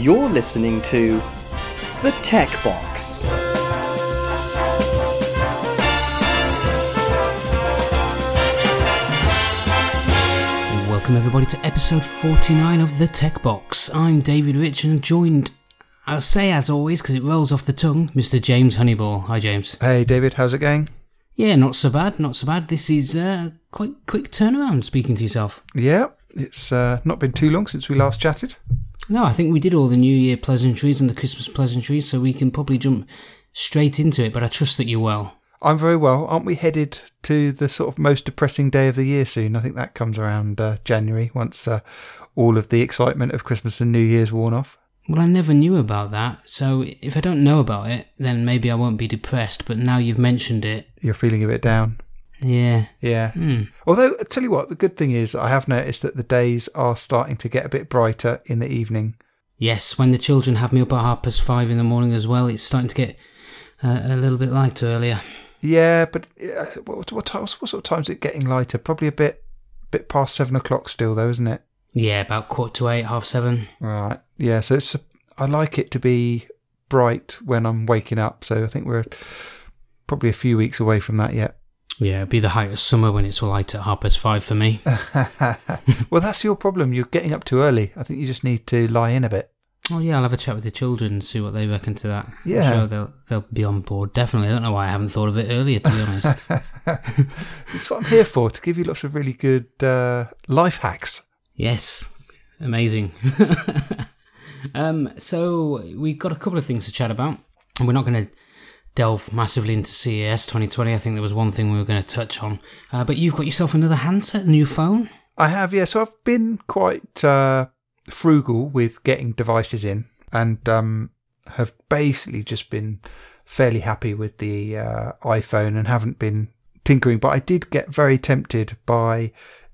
You're listening to The Tech Box. Welcome everybody to episode 49 of The Tech Box. I'm David Rich and joined, I'll say as always because it rolls off the tongue, Mr. James Honeyball. Hi James. Hey David, how's it going? Yeah, not so bad. This is quite quick turnaround speaking to yourself. Yeah, it's not been too long since we last chatted. No, I think we did all the New Year pleasantries and the Christmas pleasantries, so we can probably jump straight into it, but I trust that you're well. I'm very well. Aren't we headed to the sort of most depressing day of the year soon? I think that comes around January, once all of the excitement of Christmas and New Year's worn off. Well, I never knew about that, so if I don't know about it, then maybe I won't be depressed, but now you've mentioned it. You're feeling a bit down. Yeah. Yeah. Mm. Although, I tell you what, the good thing is I have noticed that the days are starting to get a bit brighter in the evening. Yes, when the children have me up at 5:30 in the morning as well, it's starting to get a little bit lighter earlier. Yeah, but what sort of time is it getting lighter? Probably a bit past 7 o'clock still, though, isn't it? Yeah, about 7:15, 7:30. Right. Yeah, so I like it to be bright when I'm waking up. So I think we're probably a few weeks away from that yet. Yeah, it'd be the height of summer when it's all light at 5:30 for me. Well, that's your problem. You're getting up too early. I think you just need to lie in a bit. Oh, yeah, I'll have a chat with the children and see what they reckon to that. Yeah. I'm sure they'll be on board, definitely. I don't know why I haven't thought of it earlier, to be honest. That's what I'm here for, to give you lots of really good life hacks. Yes, amazing. So we've got a couple of things to chat about, and we're not going to delve massively into CES 2020. I think there was one thing we were going to touch on, but you've got yourself another handset, a new phone. I have, yeah. So I've been quite frugal with getting devices in, and have basically just been fairly happy with the iPhone and haven't been tinkering. But I did get very tempted by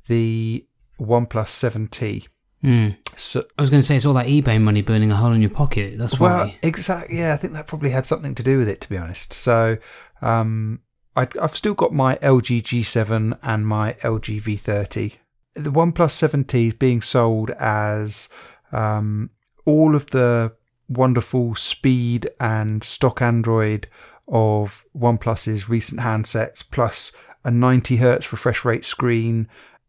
the OnePlus 7T. Mm. So, I was going to say, it's all that eBay money burning a hole in your pocket. That's why. Well, exactly. Yeah, I think that probably had something to do with it, to be honest. So I've still got my LG G7 and my LG V30. The OnePlus 7T is being sold as all of the wonderful speed and stock Android of OnePlus's recent handsets, plus a 90 hertz refresh rate screen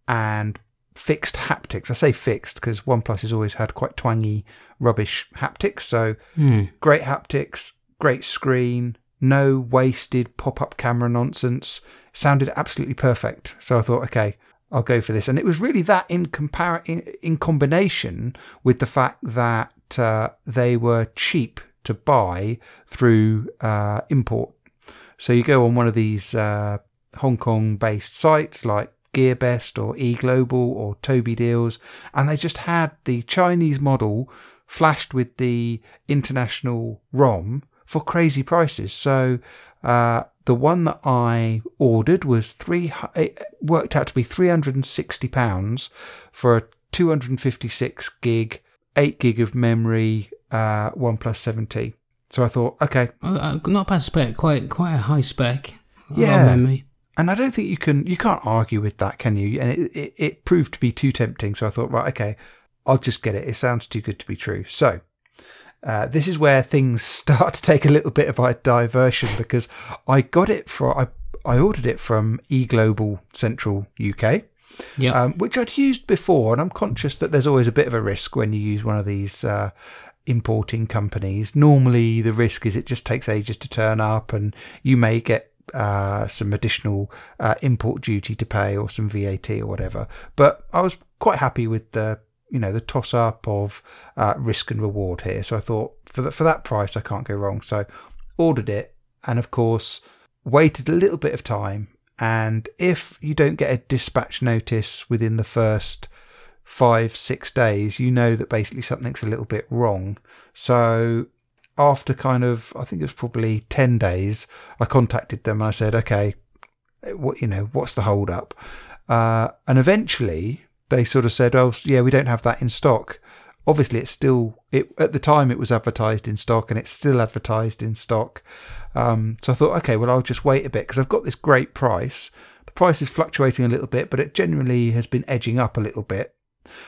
and fixed haptics. I say fixed because OnePlus has always had quite twangy, rubbish haptics. So great haptics, great screen, no wasted pop-up camera nonsense. Sounded absolutely perfect. So I thought, okay, I'll go for this. And it was really that in combination with the fact that they were cheap to buy through import. So you go on one of these Hong Kong-based sites like Gearbest or eGlobal or Toby Deals, and they just had the Chinese model flashed with the international ROM for crazy prices. So the one that I ordered was it worked out to be £360 for a 256 gig, 8 gig of memory OnePlus 7T. So I thought, okay, not bad spec, quite a high spec. Yeah. Memory. And I don't think you can't argue with that, can you? And it proved to be too tempting. So I thought, right, okay, I'll just get it. It sounds too good to be true. So this is where things start to take a little bit of a diversion, because I got it I ordered it from eGlobal Central UK, yep. Which I'd used before. And I'm conscious that there's always a bit of a risk when you use one of these importing companies. Normally the risk is it just takes ages to turn up and you may get some additional import duty to pay or some VAT or whatever, but I was quite happy with the toss up of risk and reward here. So I thought for that price I can't go wrong. So ordered it, and of course waited a little bit of time, and if you don't get a dispatch notice within the first 5-6 days, you know that basically something's a little bit wrong. So after I think it was probably 10 days, I contacted them and I said, okay, what's the hold up? And eventually they sort of said, oh, yeah, we don't have that in stock. Obviously, at the time it was advertised in stock, and it's still advertised in stock. So I thought, okay, well, I'll just wait a bit because I've got this great price. The price is fluctuating a little bit, but it generally has been edging up a little bit.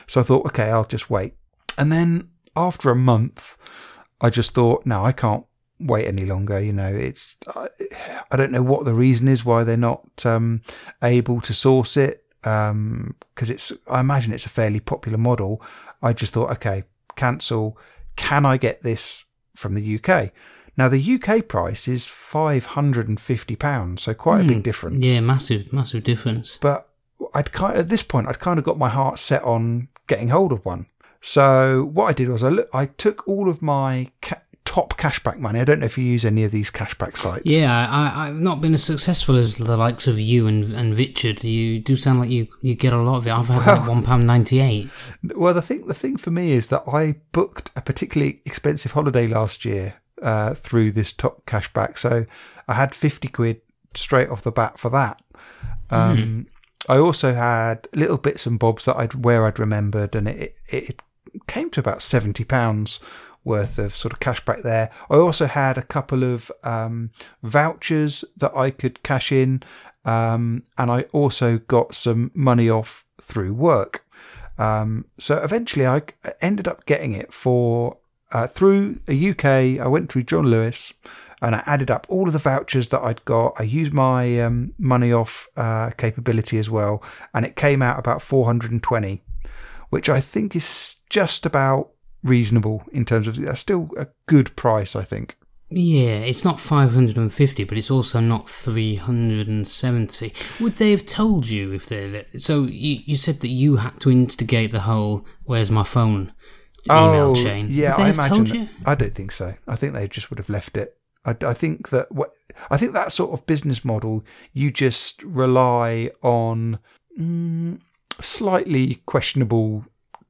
So I thought, okay, I'll just wait. And then after a month, I just thought, no, I can't wait any longer. You know, it's, I don't know what the reason is why they're not able to source it, because it's, I imagine it's a fairly popular model. I just thought, okay, cancel. Can I get this from the UK? Now, the UK price is £550, so quite a big difference. Yeah, massive difference. But I'd kind of, at this point, I'd kind of got my heart set on getting hold of one. So what I did was I took all of my top cashback money. I don't know if you use any of these cashback sites. Yeah, I've not been as successful as the likes of you and Richard. You do sound like you get a lot of it. I've had like £1.98. Well, the thing for me is that I booked a particularly expensive holiday last year through this top cashback, so I had 50 quid straight off the bat for that. I also had little bits and bobs that I'd remembered, and it came to about £70 worth of sort of cashback there. I also had a couple of vouchers that I could cash in, and I also got some money off through work. So eventually, I ended up getting it for. Through a UK, I went through John Lewis and I added up all of the vouchers that I'd got. I used my money off capability as well, and it came out about 420, which I think is just about reasonable in terms of that's still a good price, I think. Yeah, it's not 550, but it's also not 370. Would they have told you if they... So you said that you had to instigate the whole, where's my phone? Email chain. Yeah, I imagine. I don't think so. I think they just would have left it. I think that sort of business model, you just rely on slightly questionable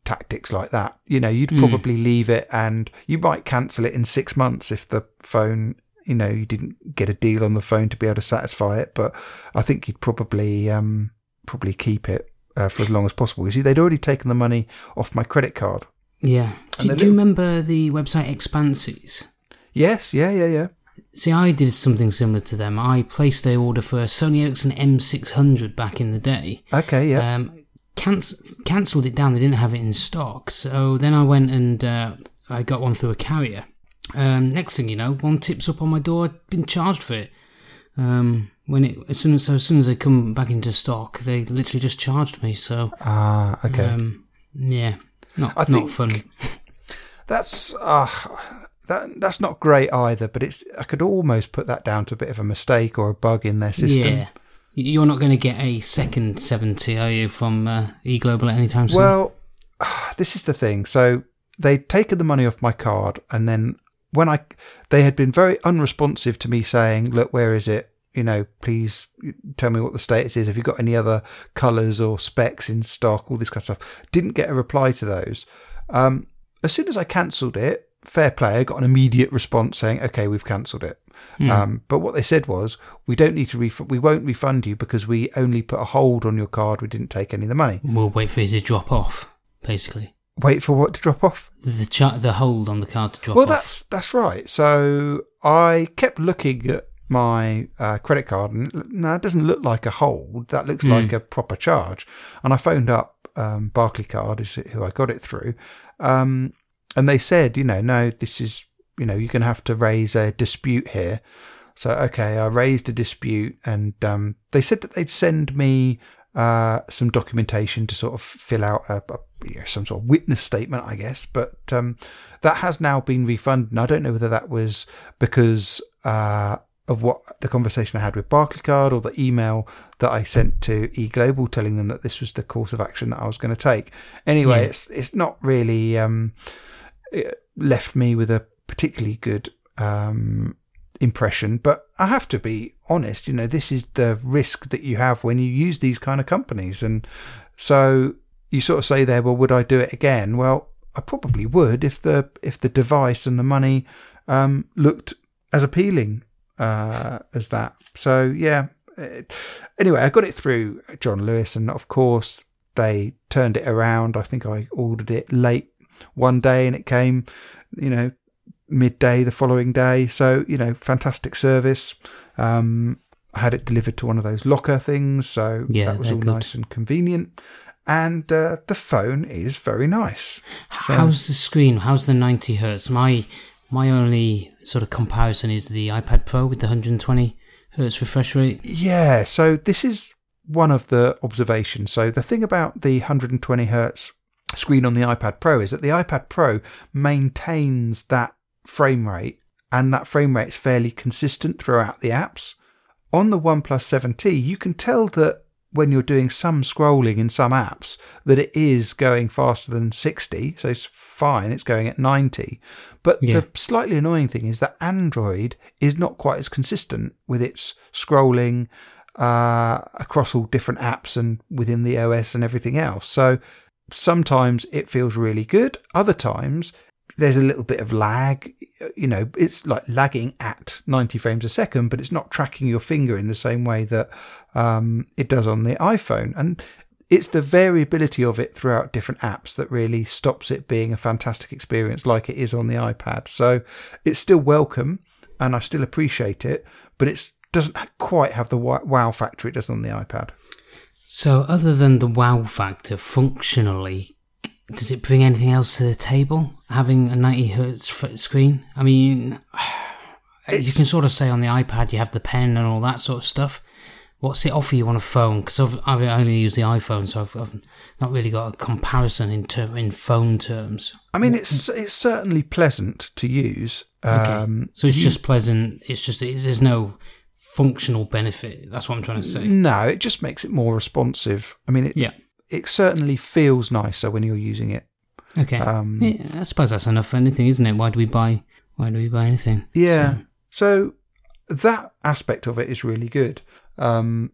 tactics like that. You know, you'd probably leave it, and you might cancel it in 6 months if the phone, you know, you didn't get a deal on the phone to be able to satisfy it. But I think you'd probably keep it for as long as possible. You see, they'd already taken the money off my credit card. Yeah. Do you remember the website Expanses? Yes, yeah. See, I did something similar to them. I placed an order for a Sony Ericsson M600 back in the day. Okay, yeah. Cancelled it down. They didn't have it in stock. So then I went and I got one through a carrier. Next thing you know, one tips up on my door. I'd been charged for it. As soon as they come back into stock, they literally just charged me. So okay. Yeah. Not fun. That's that's not great either. But I could almost put that down to a bit of a mistake or a bug in their system. Yeah, you're not going to get a second 7T, are you, from eGlobal at any time soon? Well, this is the thing. So they'd taken the money off my card, and then when they had been very unresponsive to me, saying, "Look, where is it? You know, please tell me what the status is. Have you got any other colours or specs in stock?" All this kind of stuff. Didn't get a reply to those. As soon as I cancelled it, fair play, I got an immediate response saying, "Okay, we've cancelled it." But what they said was, "We don't need to refund. We won't refund you because we only put a hold on your card. We didn't take any of the money. We'll wait for it to drop off, basically." Wait for what to drop off? The hold on the card to drop off. Well, that's right. So I kept looking at my credit card, and no, it doesn't look like a hold. That looks like a proper charge. And I phoned up Barclaycard, is who I got it through, and they said, you know, no, this is, you know, you're going to have to raise a dispute here. So okay, I raised a dispute, and they said that they'd send me some documentation to sort of fill out some sort of witness statement, I guess. But that has now been refunded, and I don't know whether that was because of what the conversation I had with Barclaycard or the email that I sent to eGlobal telling them that this was the course of action that I was going to take. Anyway, it's not really left me with a particularly good impression, but I have to be honest, you know, this is the risk that you have when you use these kind of companies. And so you sort of say there, well, would I do it again? Well, I probably would if the device and the money looked as appealing as that. So yeah, anyway, I got it through John Lewis, and of course they turned it around. I think I ordered it late one day and it came, you know, midday the following day. So, you know, fantastic service. I had it delivered to one of those locker things, so yeah, that was all good. Nice and convenient. And the phone is very nice. How's the screen? How's the 90 hertz? My only sort of comparison is the iPad Pro with the 120 hertz refresh rate. Yeah, so this is one of the observations. So the thing about the 120 hertz screen on the iPad Pro is that the iPad Pro maintains that frame rate, and that frame rate is fairly consistent throughout the apps. On the OnePlus 7T, you can tell that when you're doing some scrolling in some apps that it is going faster than 60, so it's fine, it's going at 90. But the slightly annoying thing is that Android is not quite as consistent with its scrolling across all different apps and within the OS and everything else. So sometimes it feels really good, other times there's a little bit of lag. You know, it's like lagging at 90 frames a second, but it's not tracking your finger in the same way that it does on the iPhone. And it's the variability of it throughout different apps that really stops it being a fantastic experience like it is on the iPad. So it's still welcome and I still appreciate it, but it doesn't quite have the wow factor it does on the iPad. So other than the wow factor, functionally, does it bring anything else to the table, having a 90 hertz screen? I mean, you can sort of say on the iPad you have the pen and all that sort of stuff. What's it offer you on a phone? Because I've only used the iPhone, so I've not really got a comparison in phone terms. I mean, it's certainly pleasant to use. Okay. So it's just pleasant. It's just there's no functional benefit. That's what I'm trying to say. No, it just makes it more responsive. I mean, it certainly feels nicer when you're using it. Okay. I suppose that's enough for anything, isn't it? Why do we buy anything? Yeah. So that aspect of it is really good. And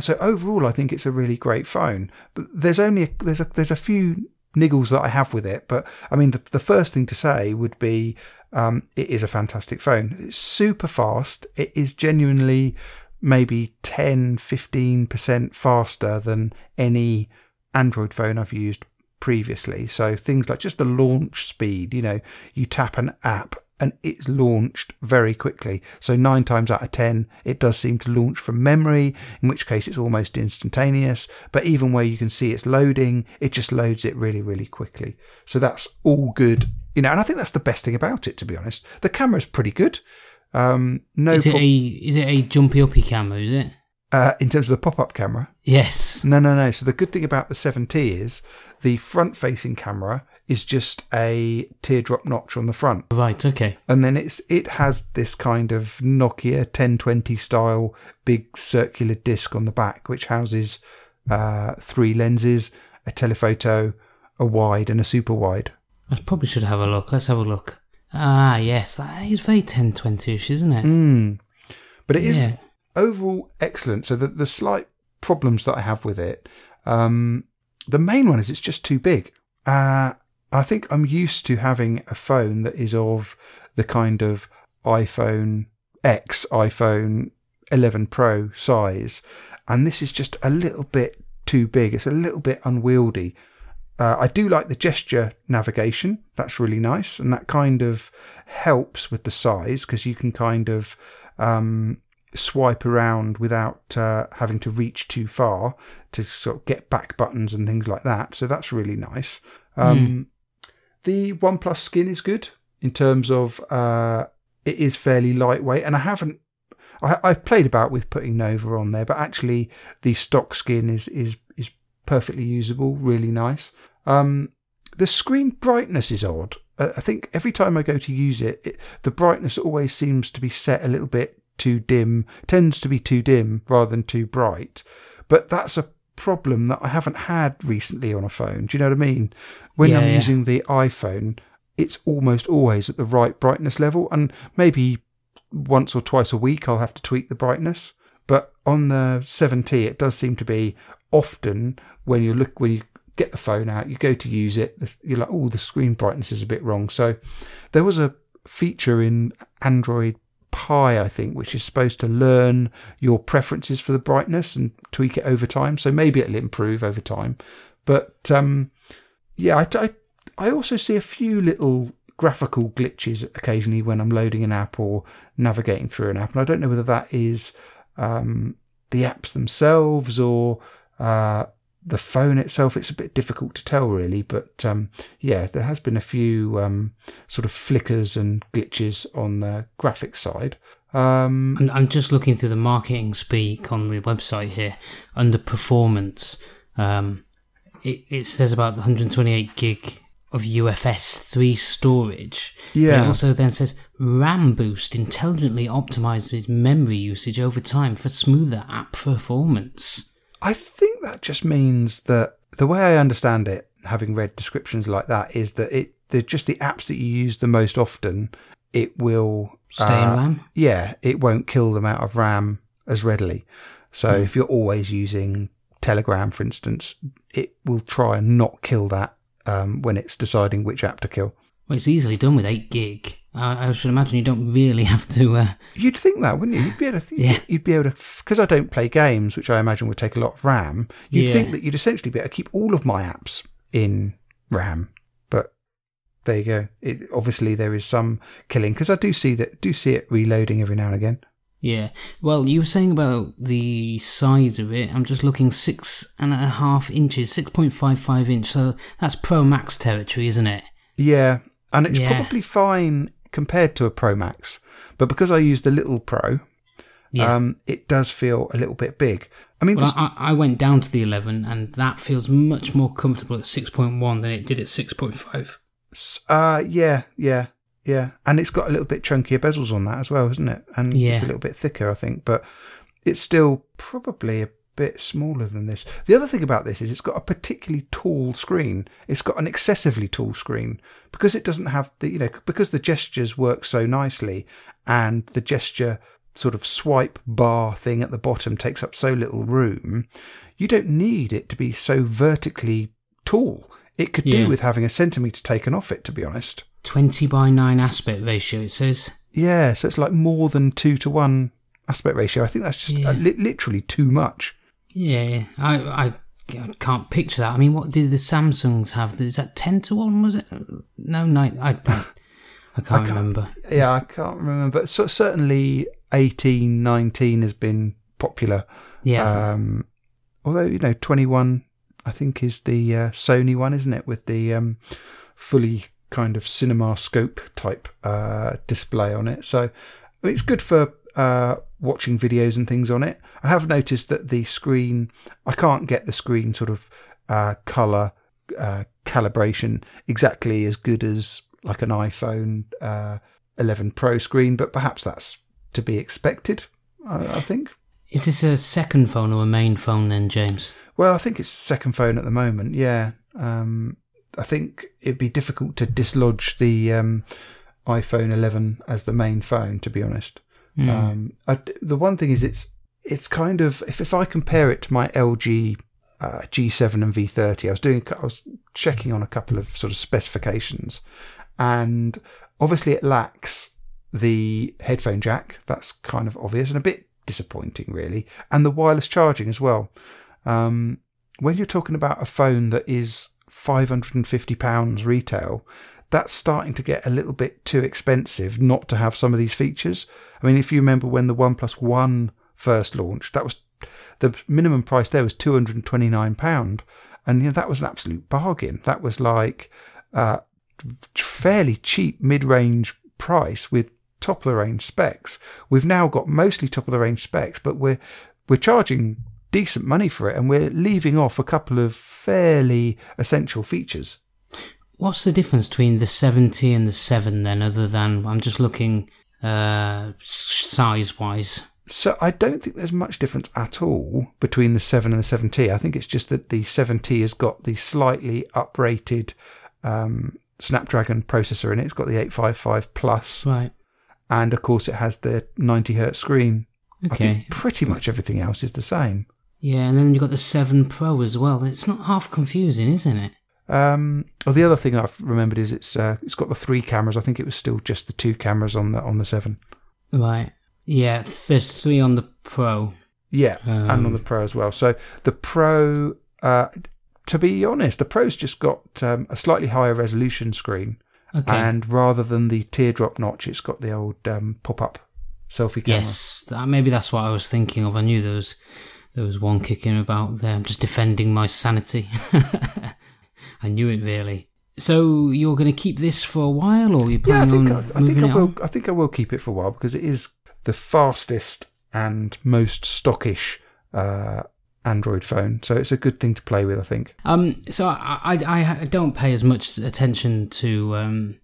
so overall, I think it's a really great phone. But there's a few niggles that I have with it. But I mean, the first thing to say would be it is a fantastic phone. It's super fast. It is genuinely maybe 10, 15% faster than any Android phone I've used previously. So things like just the launch speed, you know, you tap an app and it's launched very quickly. So 9 times out of 10, it does seem to launch from memory, in which case it's almost instantaneous. But even where you can see it's loading, it just loads it really, really quickly. So that's all good, you know, and I think that's the best thing about it, to be honest. The camera's pretty good. Is it a jumpy-uppy camera, is it? In terms of the pop-up camera? Yes. No. So the good thing about the 7T is the front-facing camera is just a teardrop notch on the front. Right, okay. And then it has this kind of Nokia 1020 style big circular disc on the back, which houses 3 lenses, a telephoto, a wide and a super wide. I probably should have a look. Let's have a look. Ah, yes, that is very 1020-ish, isn't it? But it is overall excellent. So the slight problems that I have with it, the main one is it's just too big. I think I'm used to having a phone that is of the kind of iPhone X, iPhone 11 Pro size, and this is just a little bit too big. It's a little bit unwieldy. I do like the gesture navigation. That's really nice. And that kind of helps with the size because you can kind of swipe around without having to reach too far to sort of get back buttons and things like that. So that's really nice. The OnePlus skin is good in terms of it is fairly lightweight. And I played about with putting Nova on there, but actually the stock skin is perfectly usable. Really nice. The screen brightness is odd. I think every time I go to use it, the brightness always seems to be set a little bit too dim, tends to be too dim rather than too bright. But that's a problem that I haven't had recently on a phone. Do you know what I mean? When I'm using the iPhone, it's almost always at the right brightness level. And maybe once or twice a week, I'll have to tweak the brightness. But on the 7T, it does seem to be often when you get the phone out, you go to use it, you're like, oh, the screen brightness is a bit wrong. So there was a feature in Android Pie, I think, which is supposed to learn your preferences for the brightness and tweak it over time. So maybe it'll improve over time. But I also see a few little graphical glitches occasionally when I'm loading an app or navigating through an app. And I don't know whether that is the apps themselves or the phone itself, it's a bit difficult to tell really, but yeah, there has been a few sort of flickers and glitches on the graphics side. I'm just looking through the marketing speak on the website here under performance. It says about 128 gig of UFS3 storage. Yeah. And it also then says RAM boost intelligently optimizes its memory usage over time for smoother app performance. I think that just means that, the way I understand it, having read descriptions like that, is that they're just the apps that you use the most often, it will stay in RAM. Yeah, it won't kill them out of RAM as readily. So if you're always using Telegram, for instance, it will try and not kill that when it's deciding which app to kill. Well, it's easily done with 8 gig. I should imagine you don't really have to. You'd think that, wouldn't you? You'd be able to. You'd be able to, because I don't play games, which I imagine would take a lot of RAM. You'd think that you'd essentially be able to keep all of my apps in RAM. But there you go. Obviously, there is some killing, because I do see it reloading every now and again. Yeah. Well, you were saying about the size of it. I'm just looking 6.5 inches, 6.55 inch. So that's Pro Max territory, isn't it? Yeah, and it's probably fine compared to a Pro Max, but because I used the little Pro, it does feel a little bit big. I mean, I went down to the 11, and that feels much more comfortable at 6.1 than it did at 6.5. Yeah, and it's got a little bit chunkier bezels on that as well, isn't it? And it's a little bit thicker, I think, but it's still probably a bit smaller than this. The other thing about this is it's got a particularly tall screen. It's got an excessively tall screen, because it doesn't have the, because the gestures work so nicely, and the gesture sort of swipe bar thing at the bottom takes up so little room. You don't need it to be so vertically tall. It could do with having a centimetre taken off it, to be honest. 20:9 aspect ratio, it says. Yeah, so it's like more than 2:1 aspect ratio. I think that's just literally too much. Yeah, I can't picture that. I mean, what did the Samsungs have? Is that 10:1, was it? No, 9. I can't remember. Yeah, I can't remember. So certainly 18, 19 has been popular. Yeah. Although, 21, I think, is the Sony one, isn't it? With the fully kind of cinema scope type display on it. So it's good for watching videos and things on it. I have noticed that the screen, I can't get the screen sort of colour calibration exactly as good as like an iPhone 11 Pro screen, but perhaps that's to be expected, I think. Is this a second phone or a main phone then, James? Well, I think it's a second phone at the moment, yeah. I think it'd be difficult to dislodge the iPhone 11 as the main phone, to be honest. The one thing is it's kind of, if I compare it to my LG G7 and V30, I was checking on a couple of sort of specifications, and obviously it lacks the headphone jack. That's kind of obvious and a bit disappointing really, and the wireless charging as well. When you're talking about a phone that is £550 retail, that's starting to get a little bit too expensive not to have some of these features. I mean, if you remember when the OnePlus 1 first launched, that was the minimum price there was £229, and that was an absolute bargain. That was like fairly cheap mid-range price with top of the range specs. We've now got mostly top of the range specs, but we're charging decent money for it, and we're leaving off a couple of fairly essential features. What's the difference between the 7T and the 7 then, other than, I'm just looking size-wise? So I don't think there's much difference at all between the 7 and the 7T. I think it's just that the 7T has got the slightly uprated Snapdragon processor in it. It's got the 855 Plus. Right. And, of course, it has the 90Hz screen. Okay. I think pretty much everything else is the same. Yeah, and then you've got the 7 Pro as well. It's not half confusing, isn't it? The other thing I've remembered is it's got the 3 cameras. I think it was still just the 2 cameras on the 7. Right. Yeah, there's 3 on the Pro. Yeah, and on the Pro as well. So the Pro, to be honest, the Pro's just got a slightly higher resolution screen. Okay. And rather than the teardrop notch, it's got the old pop-up selfie camera. Yes, maybe that's what I was thinking of. I knew there was There was one kicking about there. I'm just defending my sanity. I knew it, really. So you're going to keep this for a while, or are you planning on moving it on? I think I will keep it for a while because it is the fastest and most stockish Android phone, so it's a good thing to play with, I think. So I don't pay as much attention to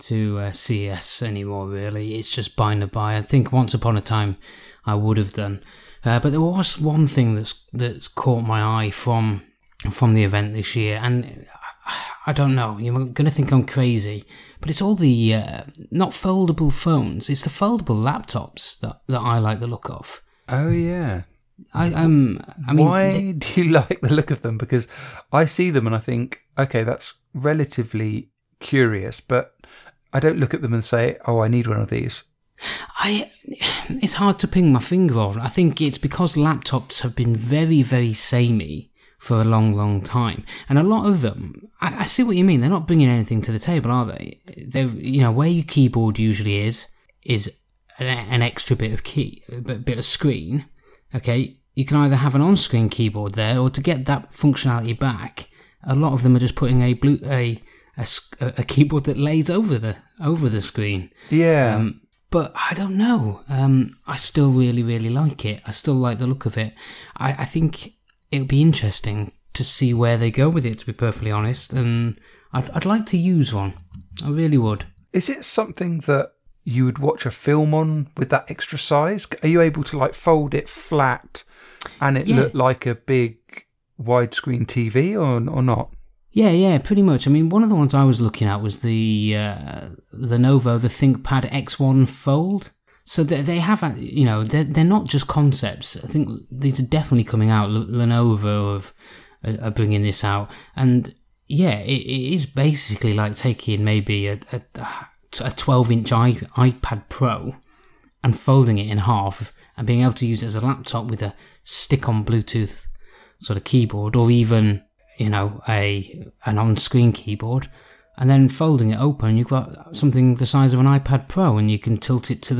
CES anymore, really. It's just by and by. I think once upon a time I would have done, but there was one thing that's caught my eye from the event this year, and I don't know, you're going to think I'm crazy, but it's all the not foldable phones, it's the foldable laptops that I like the look of. Oh yeah. I mean, why do you like the look of them? Because I see them and I think, okay, that's relatively curious, but I don't look at them and say, oh, I need one of these. It's hard to ping my finger on. I think it's because laptops have been very, very samey for a long, long time. And a lot of them, I see what you mean. They're not bringing anything to the table, are they? They're, you know, where your keyboard usually is an extra bit of screen. Okay, you can either have an on-screen keyboard there, or to get that functionality back, a lot of them are just putting a keyboard that lays over the screen. Yeah. But I don't know. I still really, really like it. I still like the look of it. I think it'll be interesting to see where they go with it, to be perfectly honest. And I'd like to use one. I really would. Is it something that you would watch a film on with that extra size? Are you able to like fold it flat and it look like a big widescreen TV or not? Yeah, pretty much. I mean, one of the ones I was looking at was the Lenovo, the ThinkPad X1 Fold. So they have, you know, they're not just concepts. I think these are definitely coming out. Lenovo are bringing this out. And yeah, it is basically like taking maybe a 12-inch iPad Pro and folding it in half and being able to use it as a laptop with a stick-on Bluetooth sort of keyboard, or even, you know, an on-screen keyboard, and then folding it open and you've got something the size of an iPad Pro, and you can tilt it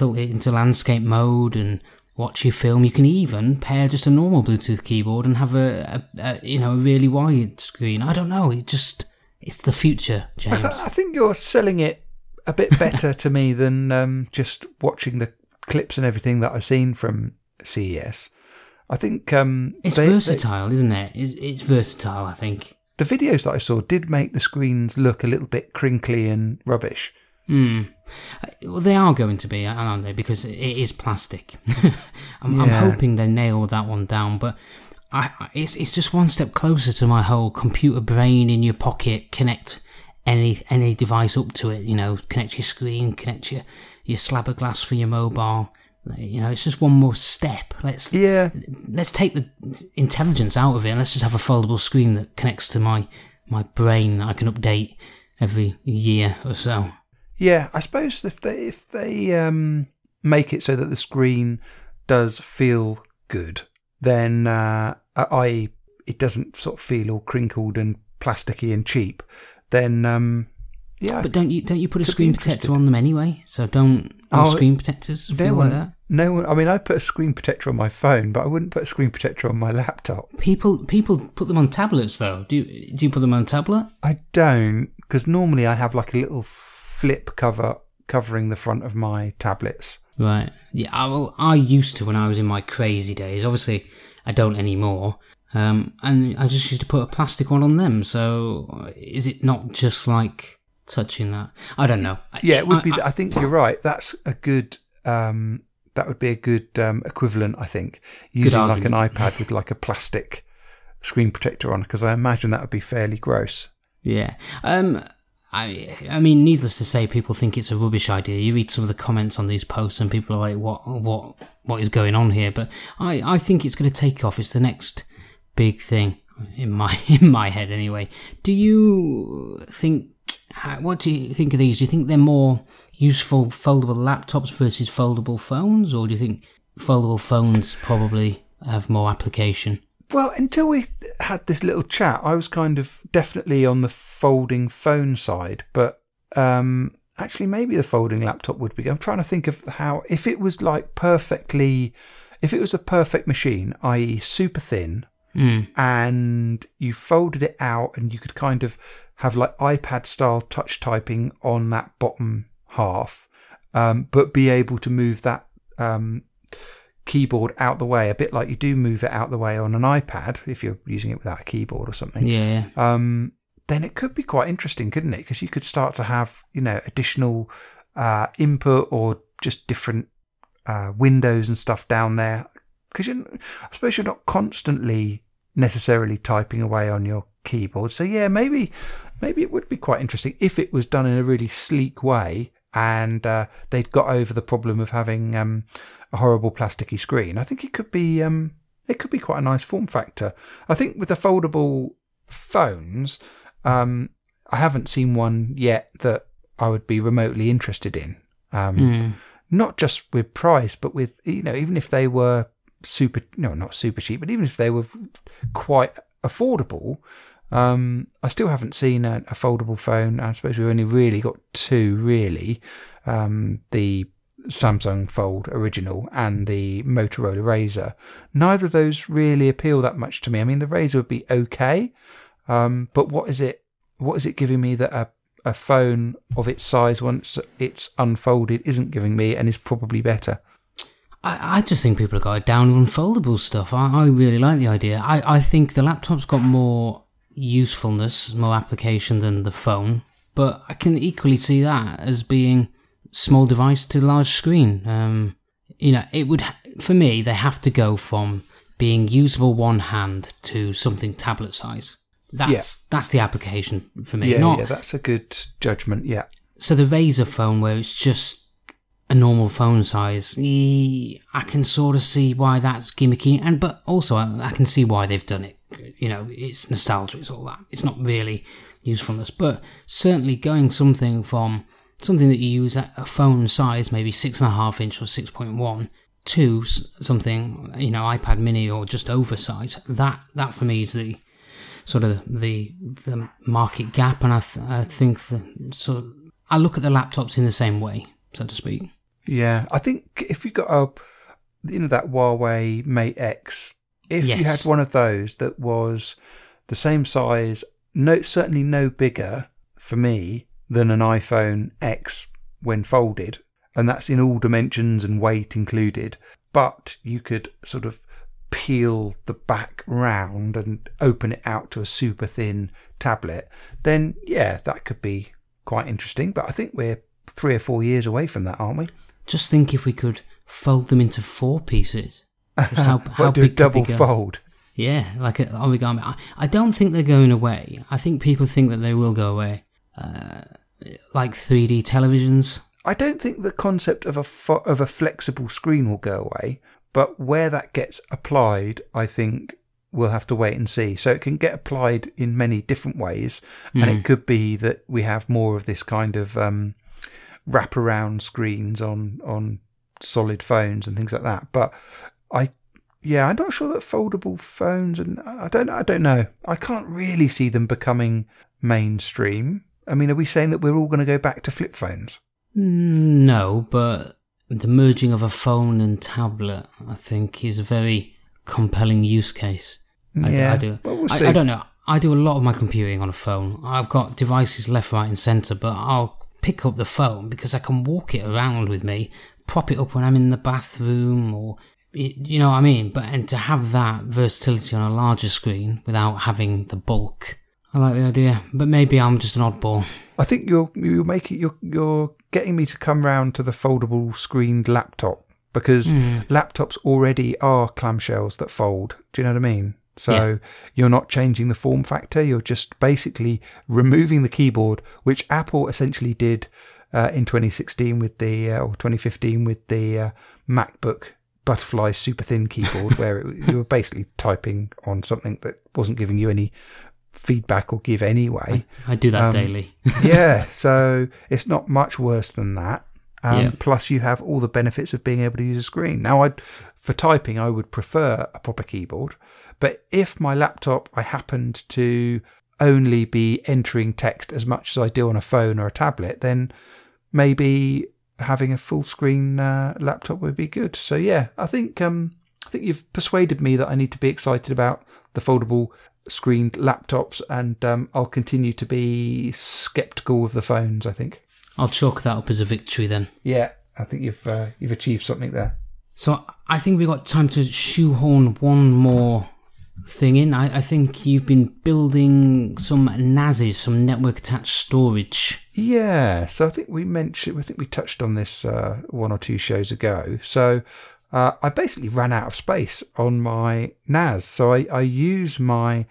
into landscape mode and watch your film. You can even pair just a normal Bluetooth keyboard and have a you know, a really wide screen. I don't know, it's the future, James. I think you're selling it a bit better to me than just watching the clips and everything that I've seen from CES. I think it's versatile, isn't it? It's versatile, I think. The videos that I saw did make the screens look a little bit crinkly and rubbish. Well, they are going to be, aren't they? Because it is plastic. I'm hoping they nail that one down, but it's just one step closer to my whole computer brain in your pocket. Connect any device up to it, you know, connect your screen, connect your slab of glass for your mobile. You know, it's just one more step. Let's take the intelligence out of it and let's just have a foldable screen that connects to my brain that I can update every year or so. Yeah, I suppose if they make it so that the screen does feel good, then it doesn't sort of feel all crinkled and plasticky and cheap, then yeah. But don't you put a screen protector on them anyway? So don't screen protectors feel like that? No one. I mean, I put a screen protector on my phone, but I wouldn't put a screen protector on my laptop. People put them on tablets though. Do you put them on a tablet? I don't, because normally I have like a little flip cover covering the front of my tablets. Right. Yeah. I used to when I was in my crazy days. Obviously, I don't anymore. And I just used to put a plastic one on them. So is it not just like touching that? I don't know. Yeah, it would be. I think you're right. That's a good. That would be a good equivalent. I think using like an iPad with like a plastic screen protector on, because I imagine that would be fairly gross. Yeah. I mean, needless to say, people think it's a rubbish idea. You read some of the comments on these posts and people are like, what is going on here? But I think it's going to take off. It's the next big thing in my head anyway. What do you think of these? Do you think they're more useful foldable laptops versus foldable phones, or do you think foldable phones probably have more application? Well, until we had this little chat, I was kind of definitely on the folding phone side, but actually maybe the folding laptop would be. I'm trying to think of how, if it was like perfectly If it was a perfect machine, i.e. super thin, and you folded it out and you could kind of have like iPad-style touch typing on that bottom half, but be able to move that keyboard out the way, a bit like you do move it out the way on an iPad if you're using it without a keyboard or something. Yeah. Then it could be quite interesting, couldn't it? Because you could start to have, you know, additional input or just different windows and stuff down there. Because I suppose you're not constantly necessarily typing away on your keyboard. So yeah, maybe it would be quite interesting if it was done in a really sleek way and they'd got over the problem of having a horrible plasticky screen. I think it could be quite a nice form factor. I think with the foldable phones, I haven't seen one yet that I would be remotely interested in. Not just with price, but with, you know, even if they were not super cheap, but even if they were quite affordable, I still haven't seen a foldable phone. I suppose we've only really got two, really, the Samsung Fold original and the Motorola Razr. Neither of those really appeal that much to me. I mean, the Razr would be okay, but what is it giving me that a phone of its size, once it's unfolded, isn't giving me and is probably better? I just think people have got it down on foldable stuff. I really like the idea. I think the laptop's got more usefulness, more application than the phone, but I can equally see that as being small device to large screen. You know, it would, for me, they have to go from being usable one hand to something tablet size. That's the application for me. Yeah, that's a good judgment, yeah. So the Razr phone, where it's just a normal phone size, I can sort of see why that's gimmicky, but also I can see why they've done it. You know, it's nostalgia, it's all that. It's not really usefulness, but certainly going something from something that you use at a phone size, maybe 6.5 inch or 6.1, to something, you know, iPad mini or just oversized. That for me is the sort of the market gap, and I think I look at the laptops in the same way, so to speak. Yeah, I think if you got that Huawei Mate X, you had one of those that was the same size, certainly no bigger for me than an iPhone X when folded, and that's in all dimensions and weight included, but you could sort of peel the back round and open it out to a super thin tablet, then yeah, that could be quite interesting. But I think we're 3 or 4 years away from that, aren't we? Just think if we could fold them into 4 pieces. How do big a double fold? Yeah, like an origami. I don't think they're going away. I think people think that they will go away. Like 3D televisions. I don't think the concept of a flexible screen will go away, but where that gets applied, I think we'll have to wait and see. So it can get applied in many different ways, and it could be that we have more of this kind of wraparound screens on solid phones and things like that. But I'm not sure that foldable phones, and I don't know. I can't really see them becoming mainstream. I mean, are we saying that we're all going to go back to flip phones? No, but the merging of a phone and tablet, I think, is a very compelling use case. Yeah, I don't know. I do a lot of my computing on a phone. I've got devices left, right and centre, but I'll pick up the phone because I can walk it around with me, prop it up when I'm in the bathroom or, you know what I mean? And to have that versatility on a larger screen without having the bulk, I like the idea, but maybe I'm just an oddball. I think you're getting me to come round to the foldable screened laptop, because laptops already are clamshells that fold. Do you know what I mean? So you're not changing the form factor. You're just basically removing the keyboard, which Apple essentially did in 2016 with the or 2015 with the MacBook Butterfly super thin keyboard, where you were basically typing on something that wasn't giving you any feedback or give anyway. I do that daily. So it's not much worse than that. Plus you have all the benefits of being able to use a screen. Now, for typing, I would prefer a proper keyboard, but if my laptop, I happened to only be entering text as much as I do on a phone or a tablet, then maybe having a full screen laptop would be good. So yeah, I think I think you've persuaded me that I need to be excited about the foldable screened laptops, and I'll continue to be sceptical of the phones, I think. I'll chalk that up as a victory then. Yeah, I think you've achieved something there. So I think we've got time to shoehorn one more thing in. I think you've been building some NASes, some network attached storage. Yeah, so I think we touched on this one or two shows ago. So I basically ran out of space on my NAS, so I use my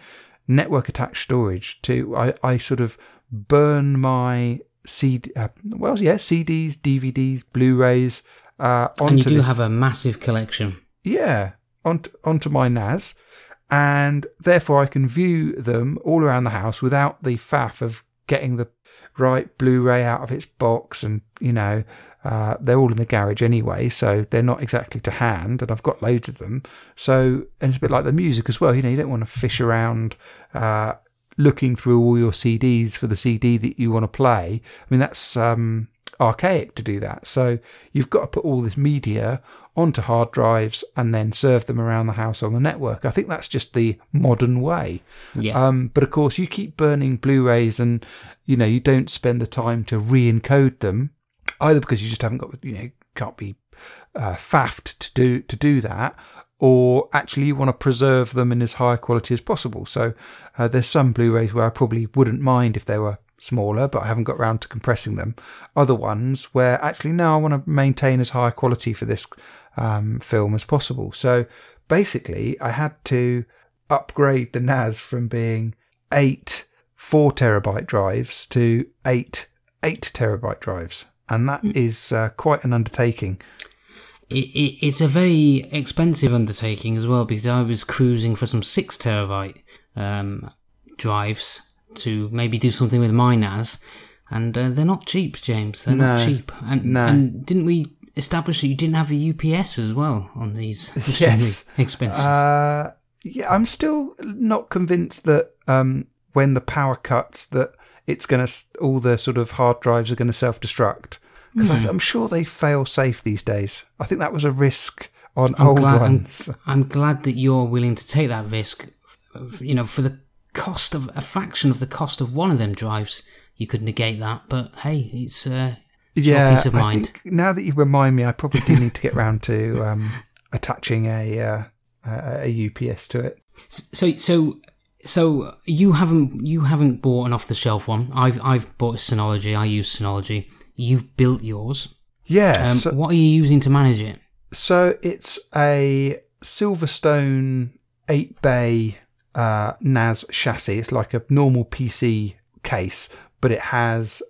network attached storage to I sort of burn my CDs, DVDs, Blu-rays. And you do have a massive collection. Yeah, onto my NAS, and therefore I can view them all around the house without the faff of getting the right Blu-ray out of its box, and they're all in the garage anyway, so they're not exactly to hand, and I've got loads of them. So, and it's a bit like the music as well, you don't want to fish around looking through all your CDs for the CD that you want to play. I mean, that's archaic to do that. So you've got to put all this media onto hard drives and then serve them around the house on the network. I think that's just the modern way. Yeah. But of course, you keep burning Blu-rays, and you don't spend the time to re-encode them either, because you just haven't got can't be faffed to do that, or actually you want to preserve them in as high quality as possible. So there's some Blu-rays where I probably wouldn't mind if they were smaller, but I haven't got around to compressing them. Other ones where actually, no, I want to maintain as high quality for this film as possible. So basically I had to upgrade the NAS from being 8 4-terabyte drives to 8 8-terabyte drives. And that is quite an undertaking. It's a very expensive undertaking as well, because I was cruising for some 6-terabyte drives to maybe do something with my NAS, and they're not cheap, James. They're not cheap. And didn't we establish that you didn't have a UPS as well on these? Yes. Expensive. Yeah, I'm still not convinced that when the power cuts that it's going to, all the sort of hard drives are going to self-destruct, because I'm sure they fail safe these days. I think that was a risk on old ones. I'm glad that you're willing to take that risk, for the cost of a fraction of the cost of one of them drives. You could negate that, but hey, it's peace of mind. I think now that you remind me, I probably do need to get round to attaching a UPS to it. So you haven't bought an off the shelf one. I've bought a Synology. I use Synology. You've built yours. Yeah. So, what are you using to manage it? So it's a Silverstone 8-bay NAS chassis. It's like a normal PC case, but it has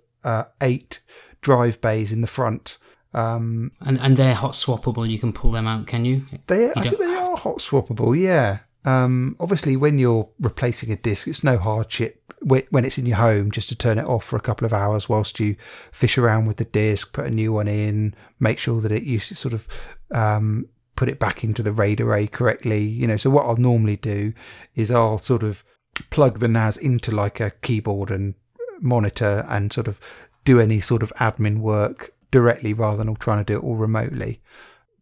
8 drive bays in the front. And they're hot swappable. You can pull them out, can you? I think they are hot swappable. Yeah. Obviously, when you're replacing a disc, it's no hardship when it's in your home just to turn it off for a couple of hours whilst you fish around with the disc, put a new one in, make sure that you sort of put it back into the RAID array correctly. So what I'll normally do is I'll sort of plug the NAS into like a keyboard and monitor and sort of do any sort of admin work directly rather than all trying to do it all remotely.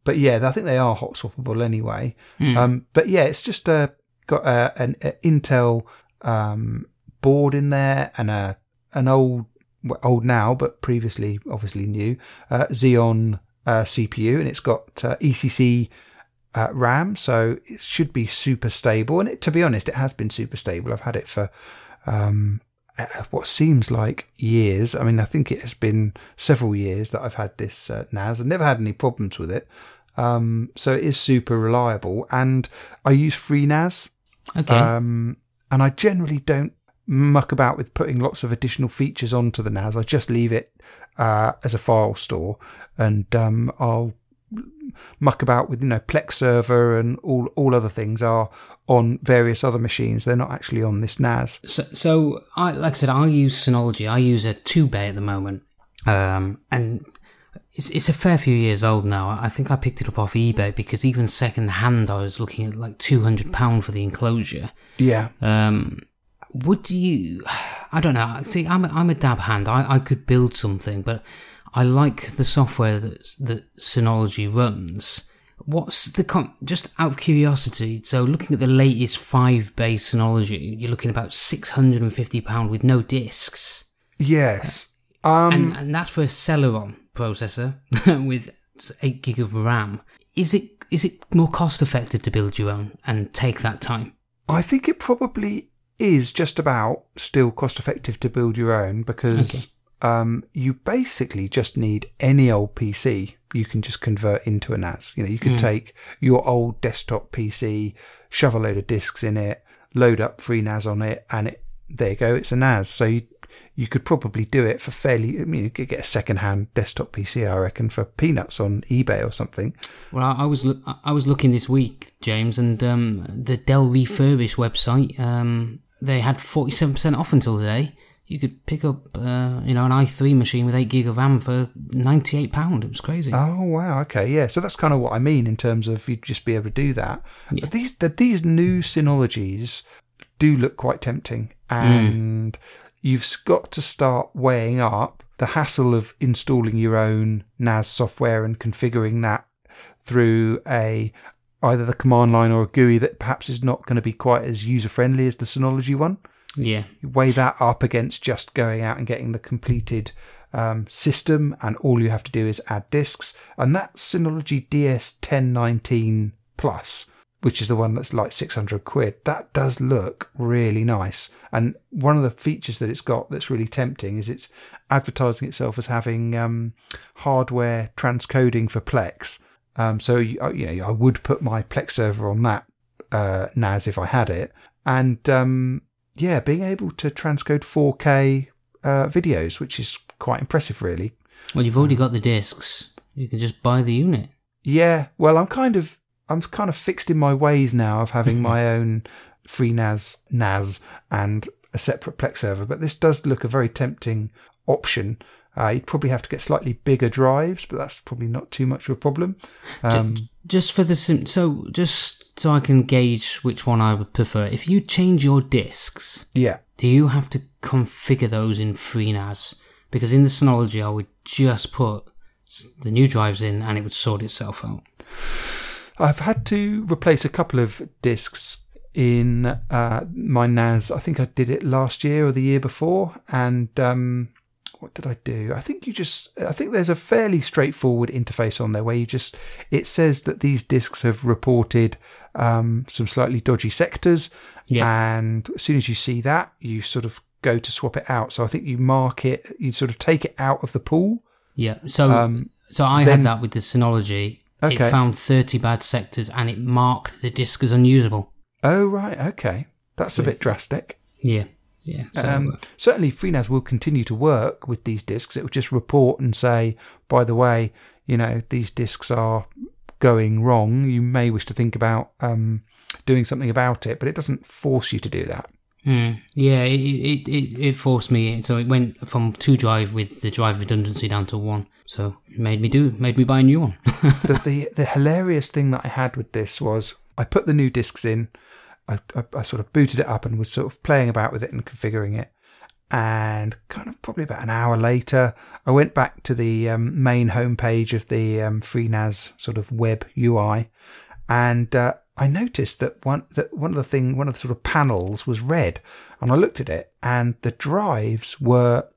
But yeah, I think they are hot swappable anyway. Mm. But yeah, it's just got an Intel board in there, and an old now, but previously obviously new Xeon CPU, and it's got ECC RAM, so it should be super stable. And to be honest, it has been super stable. I've had it for what seems like years. I mean, I think it has been several years that I've had this NAS. I've never had any problems with it. So it is super reliable, and I use FreeNAS. Okay. And I generally don't muck about with putting lots of additional features onto the NAS. I just leave it as a file store, and I'll muck about with Plex server and all other things are on various other machines. They're not actually on this NAS. So I, like I said, I use Synology. I use a 2-bay at the moment, and it's a fair few years old now. I think I picked it up off eBay, because even second hand I was looking at like £200 for the enclosure. Yeah. Would you? I don't know. See, I'm a dab hand. I could build something, but I like the software that Synology runs. What's the just out of curiosity, so looking at the latest 5-bay Synology, you're looking about £650 with no discs. Yes. And that's for a Celeron processor with 8 gig of RAM. Is it more cost effective to build your own and take that time? I think it probably is just about still cost effective to build your own because you basically just need any old PC you can just convert into a NAS. You know, you could take your old desktop PC, shove a load of discs in it, load up FreeNAS on it, and there you go, it's a NAS. So you could probably do it for fairly, I mean, you could get a second-hand desktop PC, I reckon, for peanuts on eBay or something. Well, I was looking this week, James, and the Dell Refurbish website, they had 47% off until today. You could pick up, an i3 machine with 8 gig of RAM for £98. It was crazy. Oh, wow. Okay, yeah. So that's kind of what I mean in terms of you'd just be able to do that. Yeah. But these new Synologies do look quite tempting. And you've got to start weighing up the hassle of installing your own NAS software and configuring that through either the command line or a GUI that perhaps is not going to be quite as user-friendly as the Synology one. Yeah, you weigh that up against just going out and getting the completed system, and all you have to do is add discs. And that's Synology DS 1019+, which is the one that's like £600. That does look really nice. And one of the features that it's got that's really tempting is it's advertising itself as having hardware transcoding for Plex. So I would put my Plex server on that NAS if I had it, and yeah, being able to transcode 4K videos, which is quite impressive, really. Well, you've already got the discs. You can just buy the unit. Yeah. Well, I'm kind of fixed in my ways now of having my own FreeNAS NAS and a separate Plex server. But this does look a very tempting option. You'd probably have to get slightly bigger drives, but that's probably not too much of a problem. Just so I can gauge which one I would prefer. If you change your discs, do you have to configure those in FreeNAS? Because in the Synology, I would just put the new drives in, and it would sort itself out. I've had to replace a couple of discs in my NAS. I think I did it last year or the year before, and what did I do? I think there's a fairly straightforward interface on there where it says that these discs have reported some slightly dodgy sectors. Yeah. And as soon as you see that, you sort of go to swap it out. So I think you mark it, you sort of take it out of the pool. Yeah. So I had that with the Synology. Okay. It found 30 bad sectors and it marked the disc as unusable. Oh, right. Okay. That's a bit drastic. Yeah. Yeah, certainly FreeNAS will continue to work with these discs. It will just report and say, by the way, these discs are going wrong. You may wish to think about doing something about it, but it doesn't force you to do that. Yeah, it forced me. So it went from 2 drive with the drive redundancy down to 1. So it made me buy a new one. The hilarious thing that I had with this was I put the new discs in. I sort of booted it up and was sort of playing about with it and configuring it. And kind of probably about an hour later, I went back to the main homepage of the FreeNAS sort of web UI, and I noticed that one of the sort of panels was red. And I looked at it, and the drives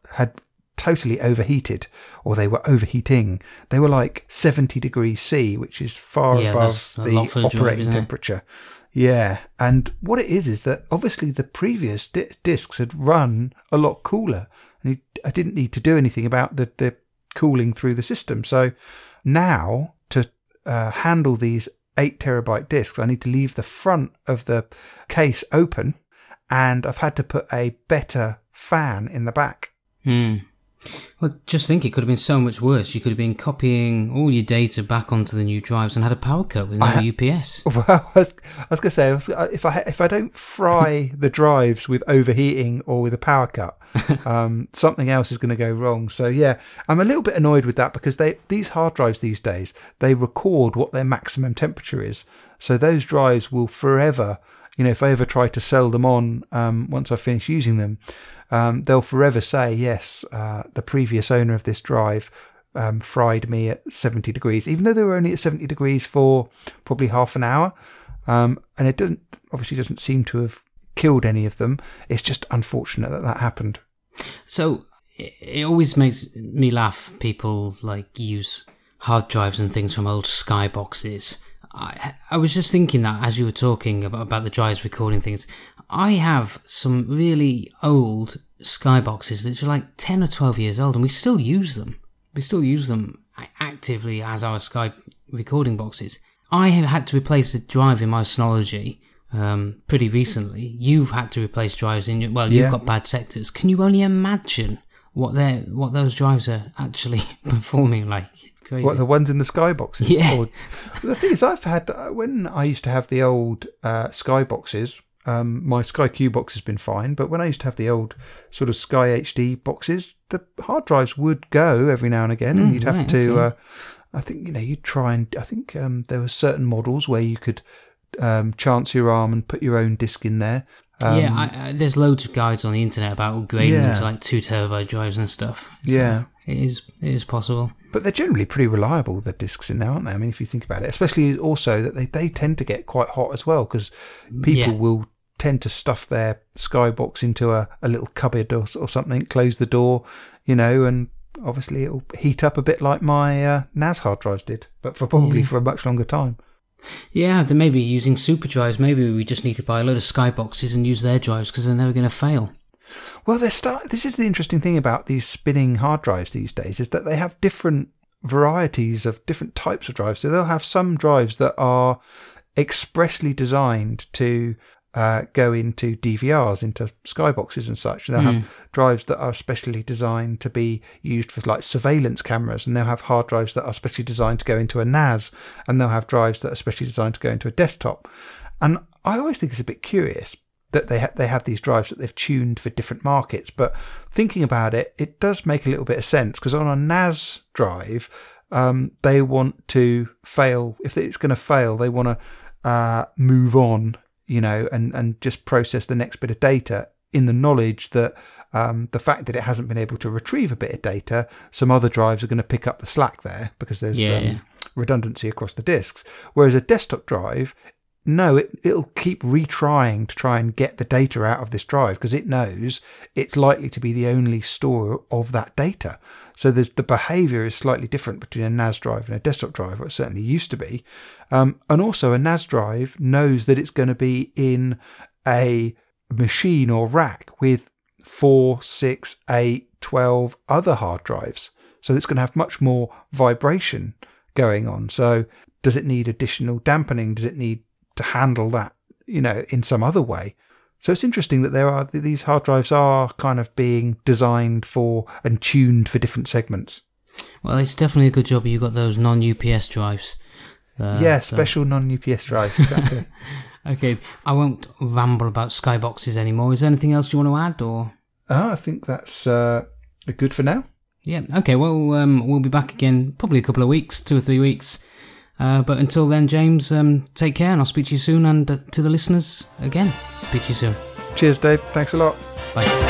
had totally overheated, or they were overheating. They were like 70 degrees C, which is far above the operating temperature. Yeah, and what it is that obviously the previous discs had run a lot cooler, and I didn't need to do anything about the cooling through the system. So now to handle these 8 terabyte discs, I need to leave the front of the case open, and I've had to put a better fan in the back. Well, just think, it could have been so much worse. You could have been copying all your data back onto the new drives and had a power cut with no UPS. Well, I was going to say, if I don't fry the drives with overheating or with a power cut, something else is going to go wrong. So yeah, I'm a little bit annoyed with that because these hard drives these days, they record what their maximum temperature is. So those drives will forever, if I ever try to sell them on once I finish using them, they'll forever say, yes, the previous owner of this drive fried me at 70 degrees, even though they were only at 70 degrees for probably half an hour. And it obviously doesn't seem to have killed any of them. It's just unfortunate that happened. So it always makes me laugh. People like use hard drives and things from old Sky boxes. I was just thinking that as you were talking about the drives recording things, I have some really old Sky boxes that are like 10 or 12 years old, and we still use them. We still use them actively as our Sky recording boxes. I have had to replace the drive in my Synology pretty recently. You've had to replace drives in your... Well, you've got bad sectors. Can you only imagine what those drives are actually performing like? It's crazy. What, the ones in the Sky boxes? Yeah. Or, the thing is, I've had... When I used to have the old Sky boxes... my Sky Q box has been fine, but when I used to have the old sort of Sky HD boxes, the hard drives would go every now and again, and you'd have to. I think you'd try and there were certain models where you could chance your arm and put your own disk in there. There's loads of guides on the internet about upgrading them to like 2 terabyte drives and stuff. So it is possible. But they're generally pretty reliable, the discs in there, aren't they? I mean, if you think about it, especially also that they tend to get quite hot as well, because people will tend to stuff their Skybox into a little cupboard or something, close the door, and obviously it'll heat up a bit like my NAS hard drives did, but for a much longer time. Yeah, they may be using super drives. Maybe we just need to buy a load of Skyboxes and use their drives because they're never going to fail. Well, this is the interesting thing about these spinning hard drives these days, is that they have different varieties of different types of drives. So they'll have some drives that are expressly designed to go into DVRs, into Skyboxes and such. And they'll have drives that are specially designed to be used for like surveillance cameras, and they'll have hard drives that are specially designed to go into a NAS, and they'll have drives that are specially designed to go into a desktop. And I always think it's a bit curious that they have these drives that they've tuned for different markets. But thinking about it, it does make a little bit of sense, because on a NAS drive, they want to fail. If it's going to fail, they want to move on, and just process the next bit of data in the knowledge that the fact that it hasn't been able to retrieve a bit of data, some other drives are going to pick up the slack there, because there's redundancy across the disks. Whereas a desktop drive... No, it'll keep retrying to try and get the data out of this drive, because it knows it's likely to be the only store of that data. So the behaviour is slightly different between a NAS drive and a desktop drive, or it certainly used to be. And also a NAS drive knows that it's going to be in a machine or rack with 4, 6, 8, 12 other hard drives. So it's going to have much more vibration going on. So does it need additional dampening? Does it need to handle that, in some other way? So it's interesting that these hard drives are kind of being designed for and tuned for different segments. Well, it's definitely a good job you got those non-UPS drives. Special non-UPS drives, exactly. Okay, I won't ramble about Skyboxes anymore. Is there anything else you want to add, or? I think that's good for now. Yeah, okay, well, we'll be back again probably 2 or 3 weeks. But until then, James, take care, and I'll speak to you soon. And to the listeners, again, speak to you soon. Cheers, Dave. Thanks a lot. Bye.